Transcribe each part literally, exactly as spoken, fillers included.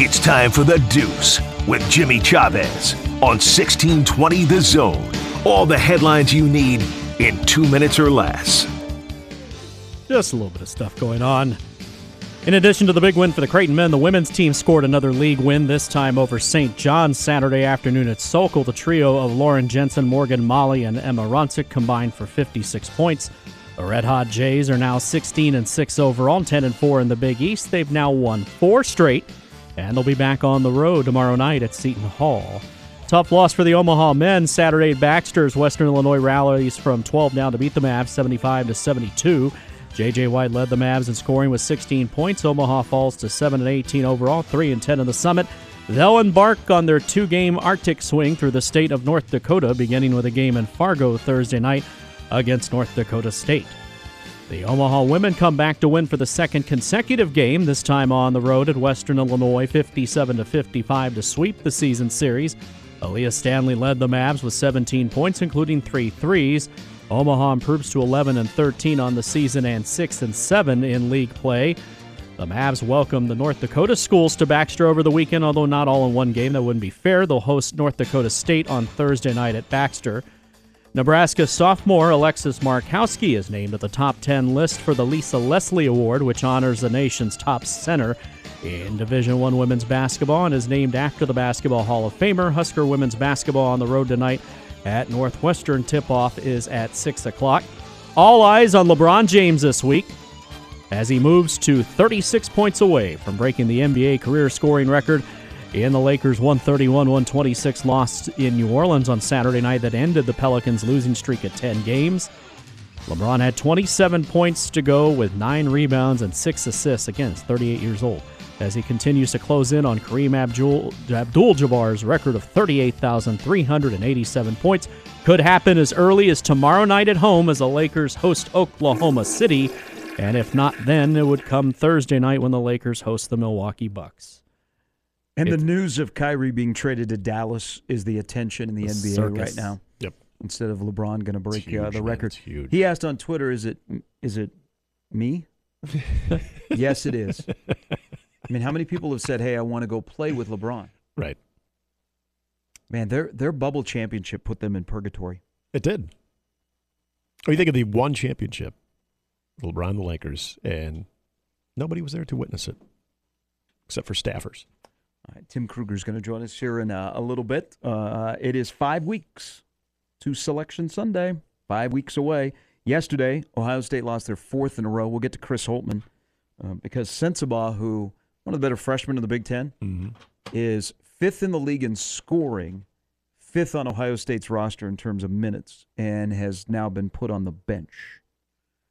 It's time for The Deuce with Jimmy Chavez on sixteen twenty The Zone. All the headlines you need in two minutes or less. Just a little bit of stuff going on. In addition to the big win for the Creighton men, the women's team scored another league win, this time over Saint John Saturday afternoon at Sokol. The trio of Lauren Jensen, Morgan Molly, and Emma Runcic combined for fifty-six points. The Red Hot Jays are now sixteen and six overall, ten and four in the Big East. They've now won four straight, and they'll be back on the road tomorrow night at Seton Hall. Tough loss for the Omaha men Saturday at Baxter's. Western Illinois rallies from twelve down to beat the Mavs seventy-five to seventy-two. J J. White led the Mavs in scoring with sixteen points. Omaha falls to seven and eighteen overall, three and ten in the Summit. They'll embark on their two-game Arctic swing through the state of North Dakota, beginning with a game in Fargo Thursday night against North Dakota State. The Omaha women come back to win for the second consecutive game, this time on the road at Western Illinois, fifty-seven to fifty-five to sweep the season series. Aaliyah Stanley led the Mavs with seventeen points, including three threes. Omaha improves to eleven and thirteen on the season and six and seven in league play. The Mavs welcome the North Dakota schools to Baxter over the weekend, although not all in one game. That wouldn't be fair. They'll host North Dakota State on Thursday night at Baxter. Nebraska sophomore Alexis Markowski is named at the top ten list for the Lisa Leslie Award, which honors the nation's top center in Division One women's basketball and is named after the Basketball Hall of Famer. Husker women's basketball on the road tonight at Northwestern. Tip-off is at six o'clock. All eyes on LeBron James this week as he moves to thirty-six points away from breaking the N B A career scoring record in the Lakers' one thirty-one to one twenty-six loss in New Orleans on Saturday night that ended the Pelicans' losing streak at ten games. LeBron had twenty-seven points to go with nine rebounds and six assists. Again, he's thirty-eight years old, as he continues to close in on Kareem Abdul-Jabbar's record of thirty-eight thousand three hundred eighty-seven points. Could happen as early as tomorrow night at home as the Lakers host Oklahoma City, and if not then, it would come Thursday night when the Lakers host the Milwaukee Bucks. And it, the news of Kyrie being traded to Dallas is the attention in the, the N B A circus right now. Yep. Instead of LeBron going to break huge, uh, the record. He asked on Twitter, is it is it me? Yes, it is. I mean, how many people have said, hey, I want to go play with LeBron? Right. Man, their their bubble championship put them in purgatory. It did. Or you think of the one championship, LeBron and the Lakers, and nobody was there to witness it except for staffers. All right, Tim Kruger is going to join us here in a, a little bit. Uh, it is five weeks to Selection Sunday, five weeks away. Yesterday, Ohio State lost their fourth in a row. We'll get to Chris Holtmann uh, because Sensabaugh, who... one of the better freshmen in the Big Ten, mm-hmm. is fifth in the league in scoring, fifth on Ohio State's roster in terms of minutes, and has now been put on the bench.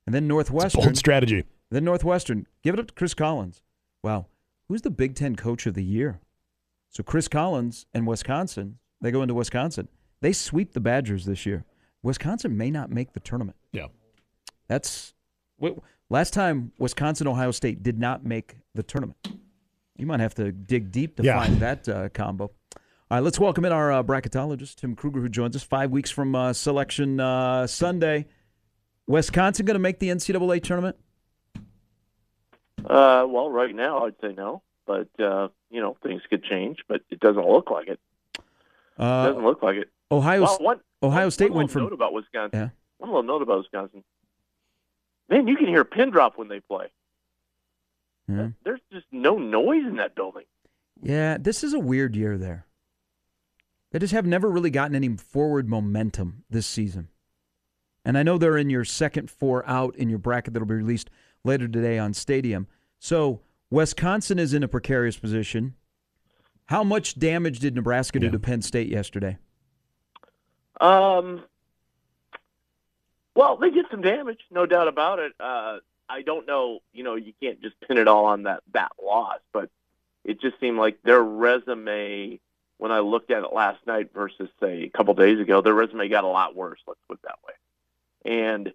And then Northwestern. It's a bold strategy. Then Northwestern. Give it up to Chris Collins. Wow. Who's the Big Ten coach of the year? So Chris Collins and Wisconsin, they go into Wisconsin. They sweep the Badgers this year. Wisconsin may not make the tournament. Yeah. That's – last time Wisconsin-Ohio State did not make the tournament. You might have to dig deep to yeah. find that uh, combo. All right, let's welcome in our uh, bracketologist, Tim Kruger, who joins us five weeks from uh, Selection uh, Sunday. Wisconsin going to make the N C double A tournament? Uh, well, right now I'd say no, but uh, you know things could change. But it doesn't look like it. Uh, it doesn't look like it. Ohio, well, one, Ohio one, State one went from. Note about Wisconsin. Yeah. One little note about Wisconsin. Man, you can hear a pin drop when they play. Yeah. There's just no noise in that building. Yeah, this is a weird year there. They just have never really gotten any forward momentum this season. And I know they're in your second four out in your bracket that will be released later today on Stadium. So Wisconsin is in a precarious position. How much damage did Nebraska yeah. do to Penn State yesterday? Um. Well, they did some damage, no doubt about it. Uh I don't know, you know, you can't just pin it all on that, that loss, but it it just seemed like their resume, when I looked at it last night versus, say, a couple days ago, their resume got a lot worse, let's put it that way. And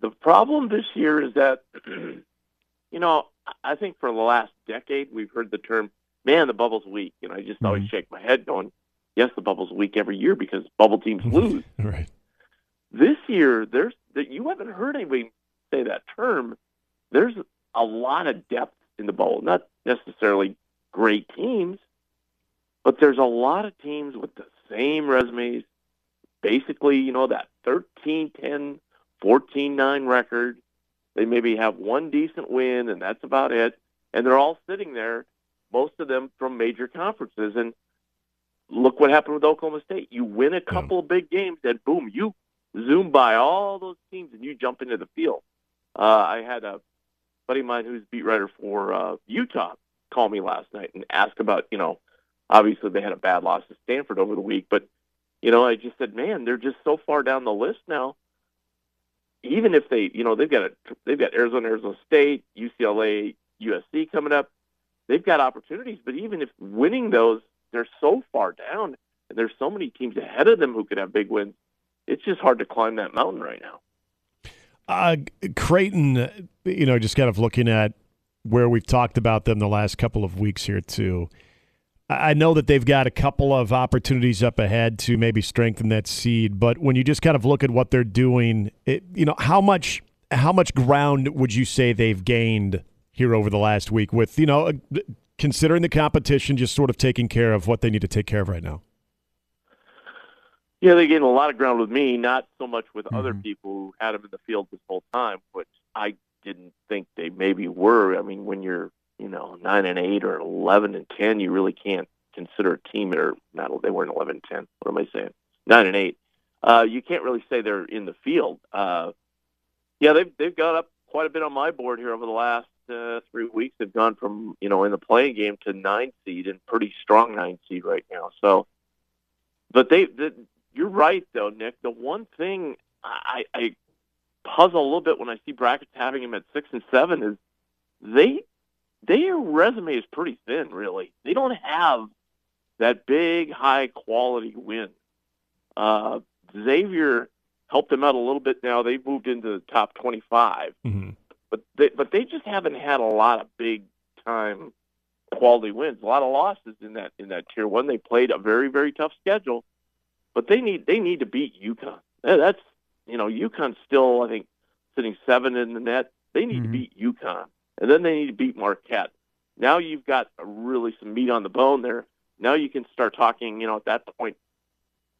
the problem this year is that, you know, I think for the last decade we've heard the term, man, the bubble's weak. And I just mm-hmm. always shake my head going, yes, the bubble's weak every year because bubble teams lose. Right. This year, there's that you haven't heard anybody say that term. There's a lot of depth in the bubble, not necessarily great teams, but there's a lot of teams with the same resumes, basically, you know, that thirteen ten, fourteen nine record. They maybe have one decent win, and that's about it. And they're all sitting there, most of them from major conferences. And look what happened with Oklahoma State. You win a couple yeah. of big games, and boom, you zoom by all those teams, and you jump into the field. Uh, I had a buddy of mine who's beat writer for uh, Utah call me last night and ask about, you know, obviously they had a bad loss to Stanford over the week, but, you know, I just said, man, they're just so far down the list now. Even if they, you know, they've got a, they've got Arizona, Arizona State, U C L A, U S C coming up. They've got opportunities, but even if winning those, they're so far down, and there's so many teams ahead of them who could have big wins. It's just hard to climb that mountain right now. Uh, Creighton, you know, just kind of looking at where we've talked about them the last couple of weeks here too. I know that they've got a couple of opportunities up ahead to maybe strengthen that seed, but when you just kind of look at what they're doing, it, you know, how much how much ground would you say they've gained here over the last week with, you know, considering the competition, just sort of taking care of what they need to take care of right now? Yeah, they gained a lot of ground with me, not so much with mm-hmm. other people who had them in the field this whole time, which I didn't think they maybe were. I mean, when you're, you know, nine and eight or eleven and ten, you really can't consider a team. Or not, they weren't eleven and ten. What am I saying? Nine and eight. Uh, you can't really say they're in the field. Uh, yeah, they've they've got up quite a bit on my board here over the last uh, three weeks. They've gone from, you know, in the playing game to nine seed, and pretty strong nine seed right now. So, but they, the, you're right though, Nick. The one thing I, I puzzle a little bit when I see brackets having them at six and seven is they. Their resume is pretty thin, really. They don't have that big, high-quality win. Uh, Xavier helped them out a little bit now. They've moved into the top twenty-five. Mm-hmm. But they, but they just haven't had a lot of big-time quality wins, a lot of losses in that in that Tier one. They played a very, very tough schedule. But they need they need to beat UConn. That's, you know, UConn's still, I think, sitting seven in the net. They need mm-hmm. to beat UConn. And then they need to beat Marquette. Now you've got really some meat on the bone there. Now you can start talking, you know, at that point,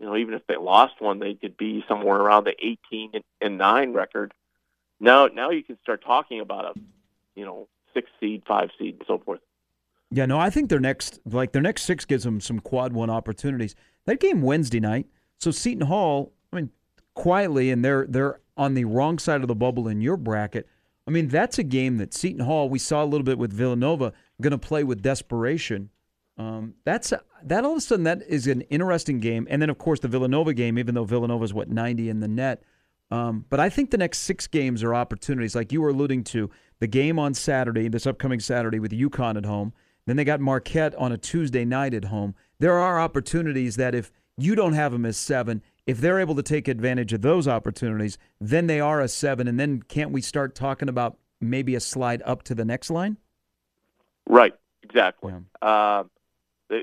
you know, even if they lost one, they could be somewhere around the eighteen and nine record. Now now you can start talking about a, you know, six seed, five seed, and so forth. Yeah, no, I think their next, like their next six gives them some quad one opportunities. That game Wednesday night, so Seton Hall, I mean, quietly, and they're they're on the wrong side of the bubble in your bracket. I mean, that's a game that Seton Hall, we saw a little bit with Villanova, going to play with desperation. Um, that's that all of a sudden, that is an interesting game. And then, of course, the Villanova game, even though Villanova's, what, ninety in the net. Um, but I think the next six games are opportunities, like you were alluding to. The game on Saturday, this upcoming Saturday with UConn at home. Then they got Marquette on a Tuesday night at home. There are opportunities that if you don't have them as seven, if they're able to take advantage of those opportunities, then they are a seven, and then can't we start talking about maybe a slide up to the next line? Right, exactly. Yeah. Uh,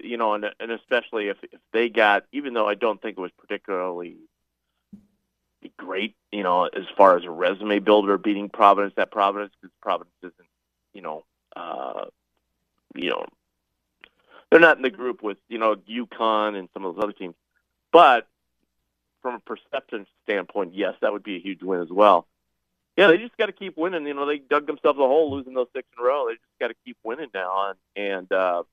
you know, and, and especially if, if they got, even though I don't think it was particularly great, you know, as far as a resume builder, beating Providence at Providence, because Providence isn't, you know, uh, you know, they're not in the group with, you know, UConn and some of those other teams, but from a perception standpoint, yes, that would be a huge win as well. Yeah, they just got to keep winning. You know, they dug themselves a hole losing those six in a row. They just got to keep winning now. And, and uh,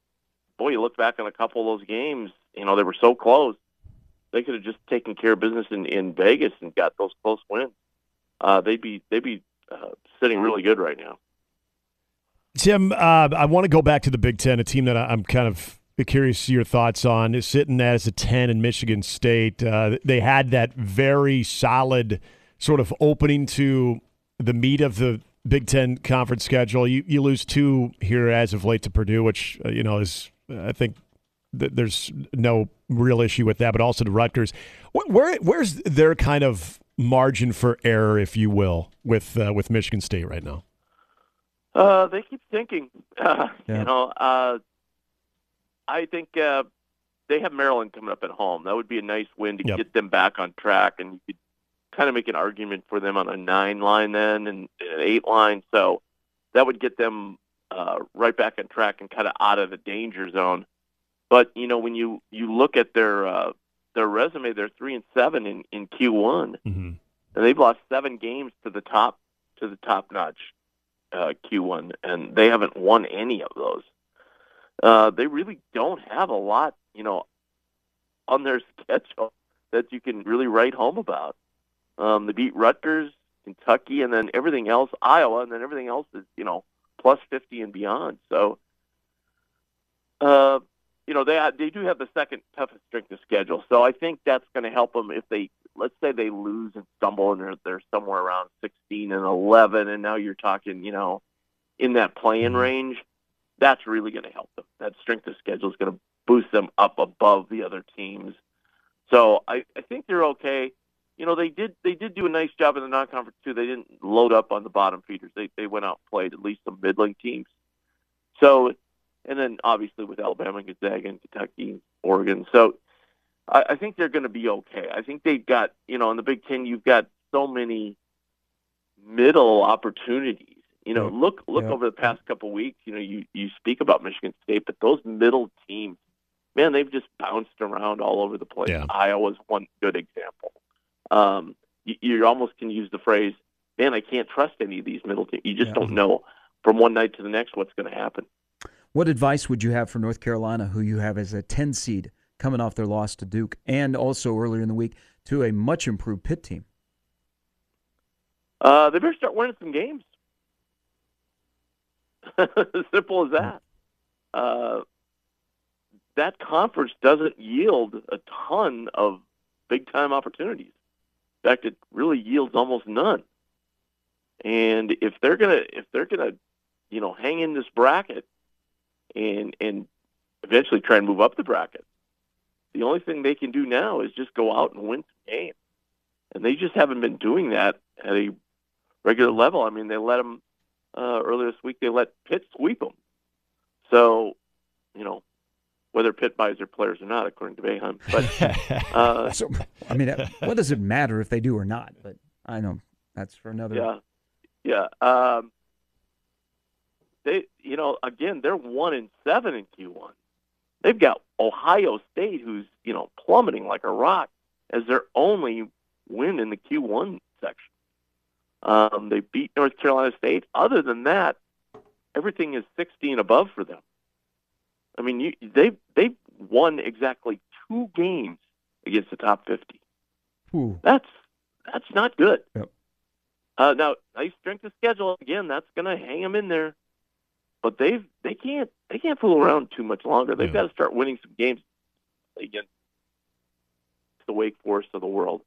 boy, you look back on a couple of those games, you know, they were so close. They could have just taken care of business in, in Vegas and got those close wins. Uh, they'd be they'd be uh, sitting really good right now. Tim, uh, I want to go back to the Big Ten, a team that I'm kind of – curious to see your thoughts on, is sitting as a ten in Michigan State. Uh, they had that very solid sort of opening to the meat of the Big Ten conference schedule. You you lose two here as of late to Purdue, which uh, you know is uh, I think th- there's no real issue with that, but also to Rutgers. Where, where where's their kind of margin for error, if you will, with uh, with Michigan State right now? Uh, they keep thinking. Uh, yeah. You know, uh, I think uh, they have Maryland coming up at home. That would be a nice win to yep. get them back on track, and you could kind of make an argument for them on a nine line then and an eight line. So that would get them uh, right back on track and kind of out of the danger zone. But, you know, when you, you look at their uh, their resume, they're three and seven in, in Q one. Mm-hmm. And they've lost seven games to the top to the top notch uh, Q one, and they haven't won any of those. Uh, they really don't have a lot, you know, on their schedule that you can really write home about. Um, they beat Rutgers, Kentucky, and then everything else, Iowa, and then everything else is, you know, plus fifty and beyond. So, uh, you know, they they do have the second toughest strength of schedule. So I think that's going to help them if they, let's say they lose and stumble and they're, they're somewhere around sixteen and eleven, and now you're talking, you know, in that play-in range. That's really going to help them. That strength of schedule is going to boost them up above the other teams. So I, I think they're okay. You know, they did they did do a nice job in the non-conference, too. They didn't load up on the bottom feeders. They they went out and played at least some middling teams. So, and then obviously with Alabama and Gonzaga and Kentucky and Oregon. So I, I think they're going to be okay. I think they've got, you know, in the Big Ten, you've got so many middle opportunities. You know, look look yeah. over the past couple of weeks, you know, you, you speak about Michigan State, but those middle teams, man, they've just bounced around all over the place. Yeah. Iowa's one good example. Um, you, you almost can use the phrase, man, I can't trust any of these middle teams. You just yeah. don't know from one night to the next what's going to happen. What advice would you have for North Carolina, who you have as a ten seed coming off their loss to Duke and also earlier in the week to a much improved Pitt team? Uh, they better start winning some games. Simple as that. Uh, that conference doesn't yield a ton of big-time opportunities. In fact, it really yields almost none. And if they're gonna, if they're gonna, you know, hang in this bracket, and and eventually try and move up the bracket, the only thing they can do now is just go out and win some games. And they just haven't been doing that at a regular level. I mean, they let them uh, earlier this week. They let Pitt sweep them. So, you know, whether Pitt buys their players or not, according to Boeheim. But uh, so, I mean, what does it matter if they do or not? But I know that's for another. Yeah, yeah. Um, they, you know, again, they're one and seven in Q one. They've got Ohio State, who's you know plummeting like a rock, as their only win in the Q one section. Um, they beat North Carolina State. Other than that, everything is sixty and above for them. I mean, you, they've, they've won exactly two games against the top fifty. Ooh. That's that's not good. Yep. Uh, now, nice strength of schedule. Again, that's going to hang them in there. But they've, they can't they can't fool around too much longer. They've yeah. got to start winning some games against the Wake Forest of the world.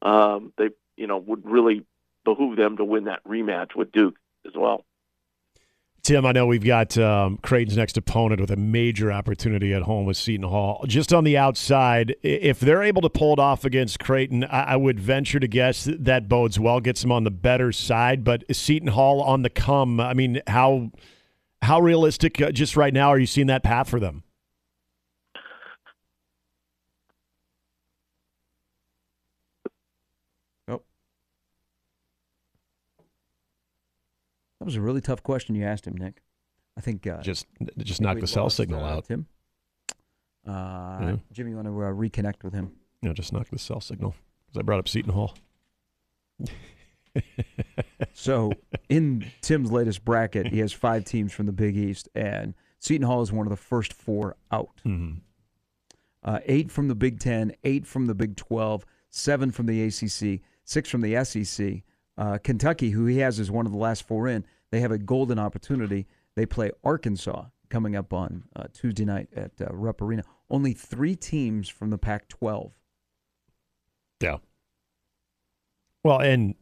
Um, they you know would really behoove them to win that rematch with Duke as well. Tim, I know we've got um, Creighton's next opponent with a major opportunity at home with Seton Hall. Just on the outside, if they're able to pull it off against Creighton, I, I would venture to guess that bodes well, gets them on the better side. But Seton Hall on the come, I mean, how how realistic uh, just right now are you seeing that path for them? That was a really tough question you asked him, Nick. I think uh, just just knock the cell signal uh, out, Tim. Uh, yeah. Jimmy, you want to uh, reconnect with him? No, just knock the cell signal because I brought up Seton Hall. So in Tim's latest bracket, he has five teams from the Big East, and Seton Hall is one of the first four out. Mm-hmm. Uh, eight from the Big Ten, eight from the Big Twelve, seven from the A C C, six from the S E C. Uh, Kentucky, who he has as one of the last four in, they have a golden opportunity. They play Arkansas coming up on uh, Tuesday night at uh, Rupp Arena. Only three teams from the Pac twelve. Yeah. Well, and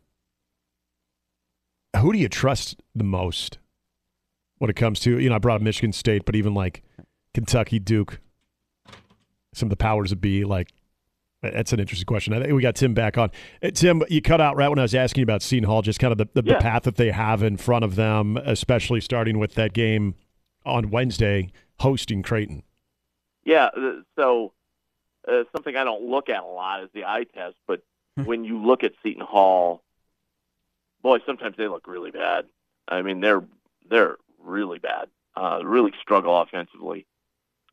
who do you trust the most when it comes to, you know, I brought up Michigan State, but even like Kentucky, Duke, some of the powers that be, like, that's an interesting question. I think we got Tim back on. Tim, you cut out right when I was asking you about Seton Hall, just kind of the, the, yeah. the path that they have in front of them, especially starting with that game on Wednesday, hosting Creighton. Yeah, so uh, something I don't look at a lot is the eye test, but when you look at Seton Hall, boy, sometimes they look really bad. I mean, they're they're really bad, uh, really struggle offensively.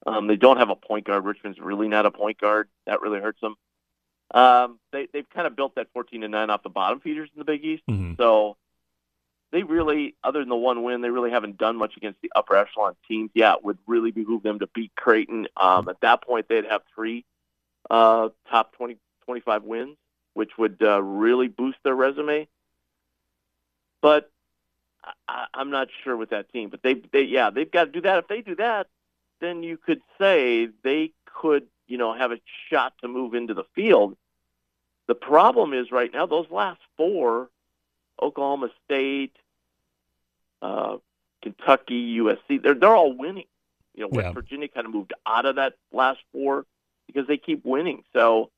Um, they don't have a point guard. Richmond's really not a point guard. That really hurts them. Um, they, they've kind of built that fourteen to nine off the bottom feeders in the Big East. Mm-hmm. So they really, other than the one win, they really haven't done much against the upper echelon teams. Yeah, it would really behoove them to beat Creighton. Um, at that point, they'd have three uh, top twenty, twenty-five wins, which would uh, really boost their resume. But I, I'm not sure with that team. But, they, they, yeah, they've got to do that. If they do that, then you could say they could, you know, have a shot to move into the field. The problem is right now, those last four, Oklahoma State, uh, Kentucky, U S C, they're, they're all winning. You know, West yeah. Virginia kind of moved out of that last four because they keep winning. So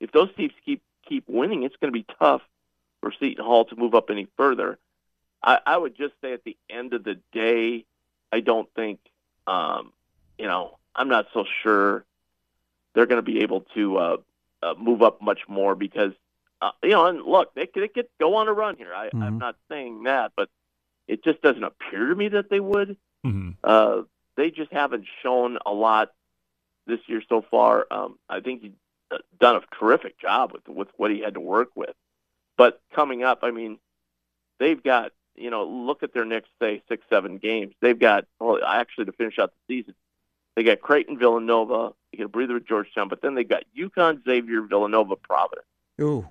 if those teams keep, keep winning, it's going to be tough for Seton Hall to move up any further. I, I would just say at the end of the day, I don't think um, – you know, I'm not so sure they're going to be able to uh, uh, move up much more because, uh, you know, and look, they could, they could go on a run here. I, mm-hmm. I'm not saying that, but it just doesn't appear to me that they would. Mm-hmm. Uh, they just haven't shown a lot this year so far. Um, I think he's done a terrific job with, with what he had to work with. But coming up, I mean, they've got, you know, look at their next, say, six, seven games. They've got, well, actually to finish out the season, they got Creighton, Villanova. They get a breather at Georgetown, but then they got UConn, Xavier, Villanova, Providence. Ooh,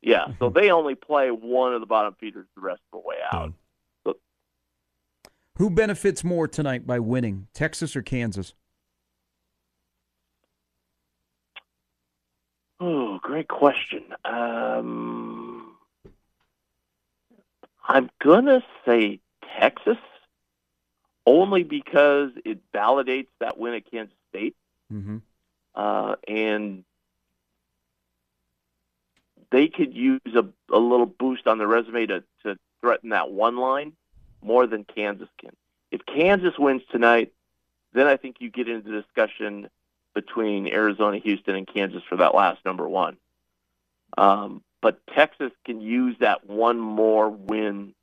yeah. So they only play one of the bottom feeders the rest of the way out. So, who benefits more tonight by winning, Texas or Kansas? Oh, great question. Um, I'm gonna say Texas. Only because it validates that win at Kansas State. Mm-hmm. Uh, and they could use a, a little boost on their resume to, to threaten that one line more than Kansas can. If Kansas wins tonight, then I think you get into the discussion between Arizona, Houston, and Kansas for that last number one. Um, but Texas can use that one more win.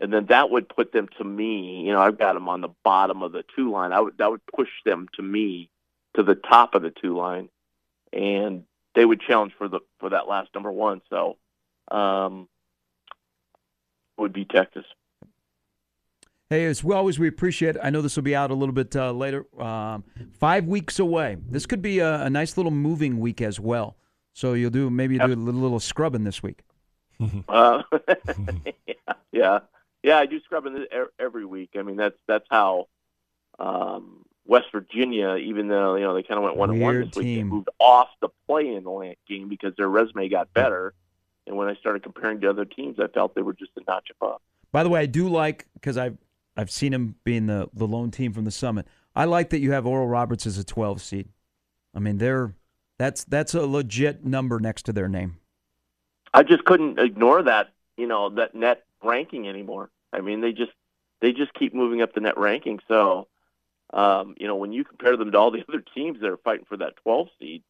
And then that would put them to me, you know, I've got them on the bottom of the two line. I would, that would push them to me to the top of the two line, and they would challenge for the, for that last number one. So, um, would be Texas. Hey, as always, we appreciate it. I know this will be out a little bit uh, later, um, five weeks away. This could be a, a nice little moving week as well. So you'll do, maybe you'll do a little, little scrubbing this week. uh, yeah. yeah. Yeah, I do scrubbing every week. I mean, that's that's how um, West Virginia, even though you know they kind of went one and one this week, they moved off the play-in game because their resume got better. And when I started comparing to other teams, I felt they were just a notch above. By the way, I do like because I've I've seen them being the the lone team from the Summit. I like that you have Oral Roberts as a twelve seed. I mean, they're that's that's a legit number next to their name. I just couldn't ignore that you know that net ranking anymore. I mean, they just they just keep moving up the net ranking. So, um, you know, when you compare them to all the other teams that are fighting for that twelve seed,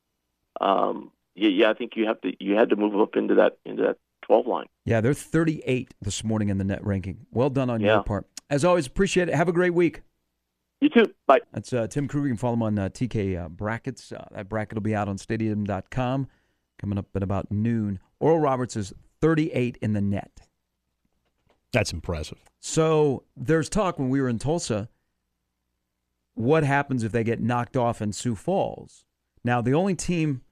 um, yeah, yeah, I think you have to you had to move up into that into that twelve line. Yeah, they're thirty-eight this morning in the net ranking. Well done on yeah. your part. As always, appreciate it. Have a great week. You too. Bye. That's uh, Tim Kruger. You can follow him on uh, T K uh, Brackets. Uh, that bracket will be out on stadium dot com coming up at about noon. Oral Roberts is thirty-eight in the net. That's impressive. So there's talk when we were in Tulsa, what happens if they get knocked off in Sioux Falls? Now, the only team,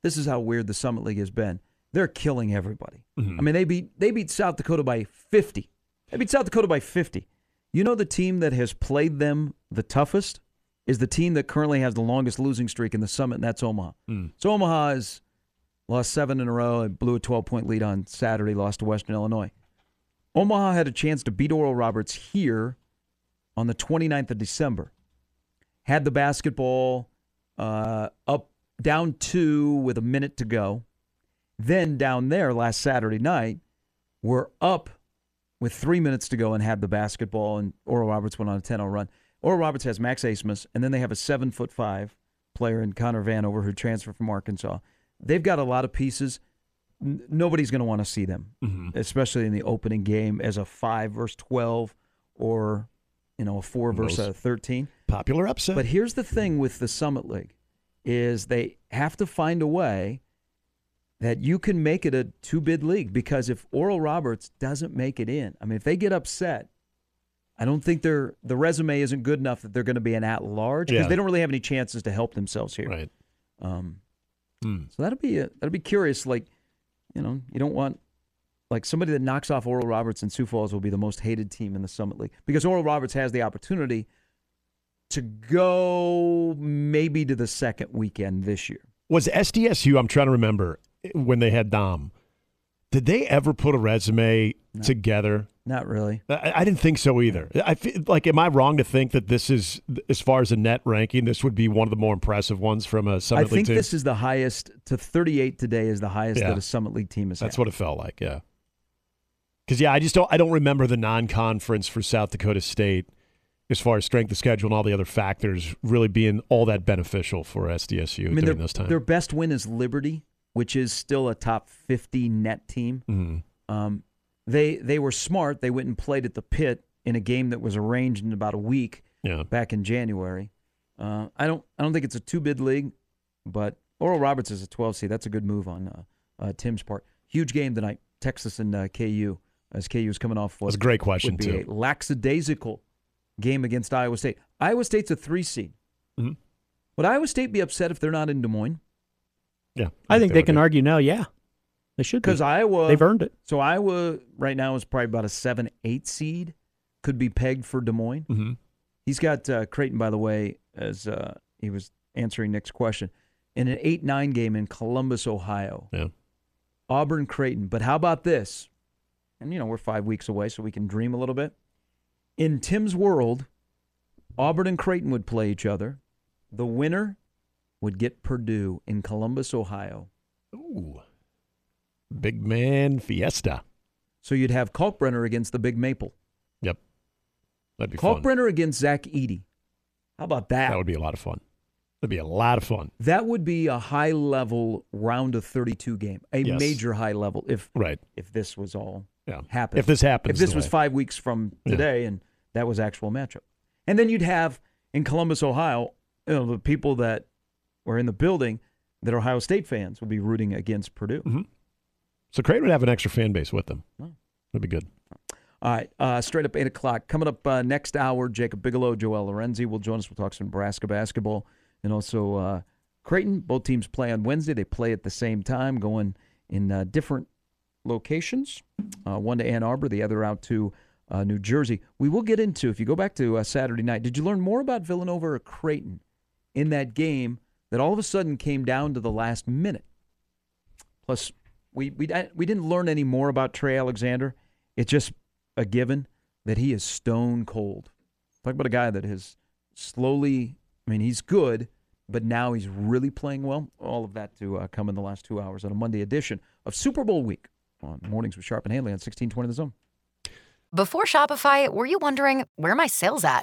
this is how weird the Summit League has been. They're killing everybody. Mm-hmm. I mean, they beat they beat South Dakota by fifty. They beat South Dakota by fifty. You know the team that has played them the toughest is the team that currently has the longest losing streak in the Summit, and that's Omaha. Mm. So Omaha has lost seven in a row and blew a twelve-point lead on Saturday, lost to Western Illinois. Omaha had a chance to beat Oral Roberts here on the twenty-ninth of December. Had the basketball uh, up down two with a minute to go. Then down there last Saturday night, were up with three minutes to go and had the basketball, and Oral Roberts went on a ten oh run. Oral Roberts has Max Asmus, and then they have a seven foot five player in Connor Vanover who transferred from Arkansas. They've got a lot of pieces. N- nobody's going to want to see them, mm-hmm. especially in the opening game as a five versus twelve or you know a four versus thirteen. Popular upset. But here's the thing with the Summit League is they have to find a way that you can make it a two-bid league, because if Oral Roberts doesn't make it in, I mean, if they get upset, I don't think their the resume isn't good enough that they're going to be an at-large, because yeah. they don't really have any chances to help themselves here. Right. Um, mm. So that'll be a, that'll be curious. Like, you know, you don't want like somebody that knocks off Oral Roberts in Sioux Falls will be the most hated team in the Summit League, because Oral Roberts has the opportunity to go maybe to the second weekend this year. Was S D S U? I'm trying to remember. When they had Dom, did they ever put a resume no, together? Not really. I, I didn't think so either. I feel like, am I wrong to think that this is, as far as a net ranking, this would be one of the more impressive ones from a Summit I League team? I think this is the highest, to thirty-eight today is the highest yeah. that a Summit League team has That's had. What it felt like, yeah. Because, yeah, I just don't, I don't remember the non-conference for South Dakota State as far as strength of schedule and all the other factors really being all that beneficial for S D S U I mean, during this time. Their best win is Liberty, which is still a top fifty net team. Mm-hmm. Um, they they were smart. They went and played at the Pitt in a game that was arranged in about a week yeah. back in January. Uh, I don't I don't think it's a two bid league, but Oral Roberts is a twelve seed. That's a good move on uh, uh, Tim's part. Huge game tonight, Texas and uh, K U, as K U is coming off. What That's a great question would be too. A lackadaisical game against Iowa State. Iowa State's a three seed. Mm-hmm. Would Iowa State be upset if they're not in Des Moines? Yeah, I, I think they, they can be. argue now, yeah. They should be. Because Iowa... They've earned it. So Iowa right now is probably about a seven eight seed, could be pegged for Des Moines. Mm-hmm. He's got uh, Creighton, by the way, as uh, he was answering Nick's question, in an eight nine game in Columbus, Ohio. Yeah. Auburn-Creighton. But how about this? And, you know, we're five weeks away, so we can dream a little bit. In Tim's world, Auburn and Creighton would play each other. The winner would get Purdue in Columbus, Ohio. Ooh. Big Man Fiesta. So you'd have Kalkbrenner against the Big Maple. Yep. That'd be Kalkbrenner fun. Kalkbrenner against Zach Edey. How about that? That would be a lot of fun. That'd be a lot of fun. That would be a high-level round of thirty-two game. A yes. major high level if right. if this was all yeah. happening. If this happens. If this was way. five weeks from today yeah. and that was actual matchup. And then you'd have in Columbus, Ohio, you know, the people that or in the building that Ohio State fans will be rooting against Purdue. Mm-hmm. So Creighton would have an extra fan base with them. Oh. That'd be good. All right, uh, straight up eight o'clock. Coming up uh, next hour, Jacob Bigelow, Joel Lorenzi will join us. We'll talk some Nebraska basketball and also uh, Creighton. Both teams play on Wednesday. They play at the same time, going in uh, different locations, uh, one to Ann Arbor, the other out to uh, New Jersey. We will get into, if you go back to uh, Saturday night, did you learn more about Villanova or Creighton in that game that all of a sudden came down to the last minute? Plus, we we we didn't learn any more about Trey Alexander. It's just a given that he is stone cold. Talk about a guy that has slowly, I mean, he's good, but now he's really playing well. All of that to uh, come in the last two hours on a Monday edition of Super Bowl week on Mornings with Sharp and Hanley on sixteen twenty The Zone. Before Shopify, were you wondering, where are my sales at?